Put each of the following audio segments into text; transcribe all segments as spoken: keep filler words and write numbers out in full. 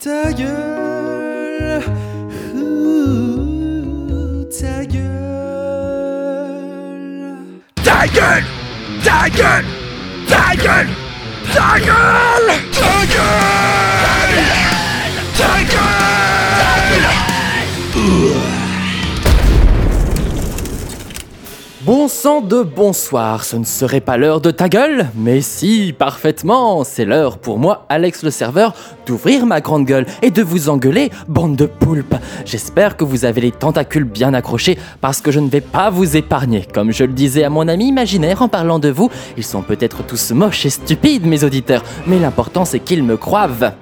Ta gueule, ouh, ta gueule, ta gueule, ta gueule, ta gueule, ta gueule, ta gueule, ta gueule. Bon sang de bonsoir, ce ne serait pas l'heure de ta gueule, mais si, parfaitement, c'est l'heure pour moi, Alex le serveur, d'ouvrir ma grande gueule et de vous engueuler, bande de poulpes. J'espère que vous avez les tentacules bien accrochés parce que je ne vais pas vous épargner. Comme je le disais à mon ami imaginaire en parlant de vous, ils sont peut-être tous moches et stupides mes auditeurs, mais l'important c'est qu'ils me croivent.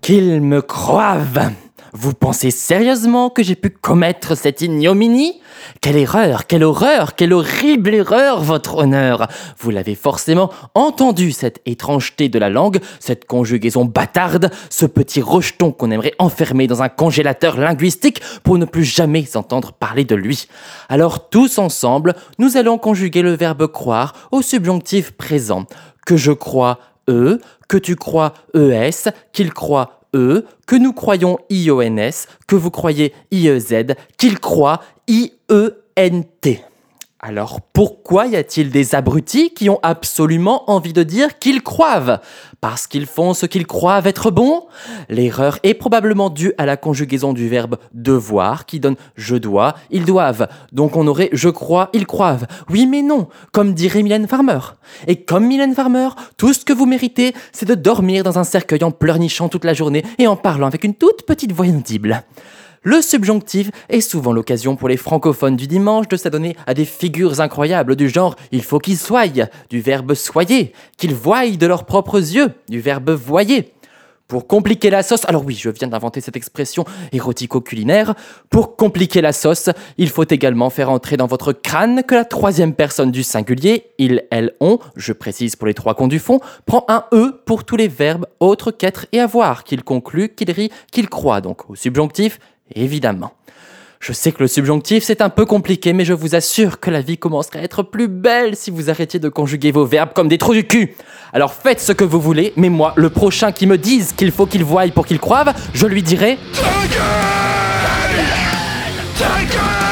Qu'ils me croivent. Vous pensez sérieusement que j'ai pu commettre cette ignominie ? Quelle erreur, quelle horreur, quelle horrible erreur, votre honneur ! Vous l'avez forcément entendu, cette étrangeté de la langue, cette conjugaison bâtarde, ce petit rejeton qu'on aimerait enfermer dans un congélateur linguistique pour ne plus jamais entendre parler de lui. Alors tous ensemble, nous allons conjuguer le verbe croire au subjonctif présent. Que je crois E, que tu crois E S, qu'il croit E, que nous croyons I O N S, que vous croyez I E Z, qu'il croit I E N T. Alors pourquoi y a-t-il des abrutis qui ont absolument envie de dire qu'ils croivent ? Parce qu'ils font ce qu'ils croient être bon ? L'erreur est probablement due à la conjugaison du verbe « devoir » qui donne « je dois »,« ils doivent ». Donc on aurait « je crois »,« ils croivent ». Oui mais non, comme dirait Mylène Farmer. Et comme Mylène Farmer, tout ce que vous méritez, c'est de dormir dans un cercueil en pleurnichant toute la journée et en parlant avec une toute petite voix inaudible. Le subjonctif est souvent l'occasion pour les francophones du dimanche de s'adonner à des figures incroyables du genre « il faut qu'ils soient », du verbe « soyez », « qu'ils voient de leurs propres yeux », du verbe « voyez ». Pour compliquer la sauce, alors oui, je viens d'inventer cette expression érotico-culinaire, pour compliquer la sauce, il faut également faire entrer dans votre crâne que la troisième personne du singulier, il, elle, on, je précise pour les trois cons du fond, prend un E pour tous les verbes autres qu'être et avoir, qu'il conclut, qu'il rit, qu'il croit, donc au subjonctif, évidemment. Je sais que le subjonctif, c'est un peu compliqué, mais je vous assure que la vie commencerait à être plus belle si vous arrêtiez de conjuguer vos verbes comme des trous du cul. Alors faites ce que vous voulez, mais moi, le prochain qui me dise qu'il faut qu'il voie pour qu'il croive, je lui dirai... Ta gueule ! Ta gueule !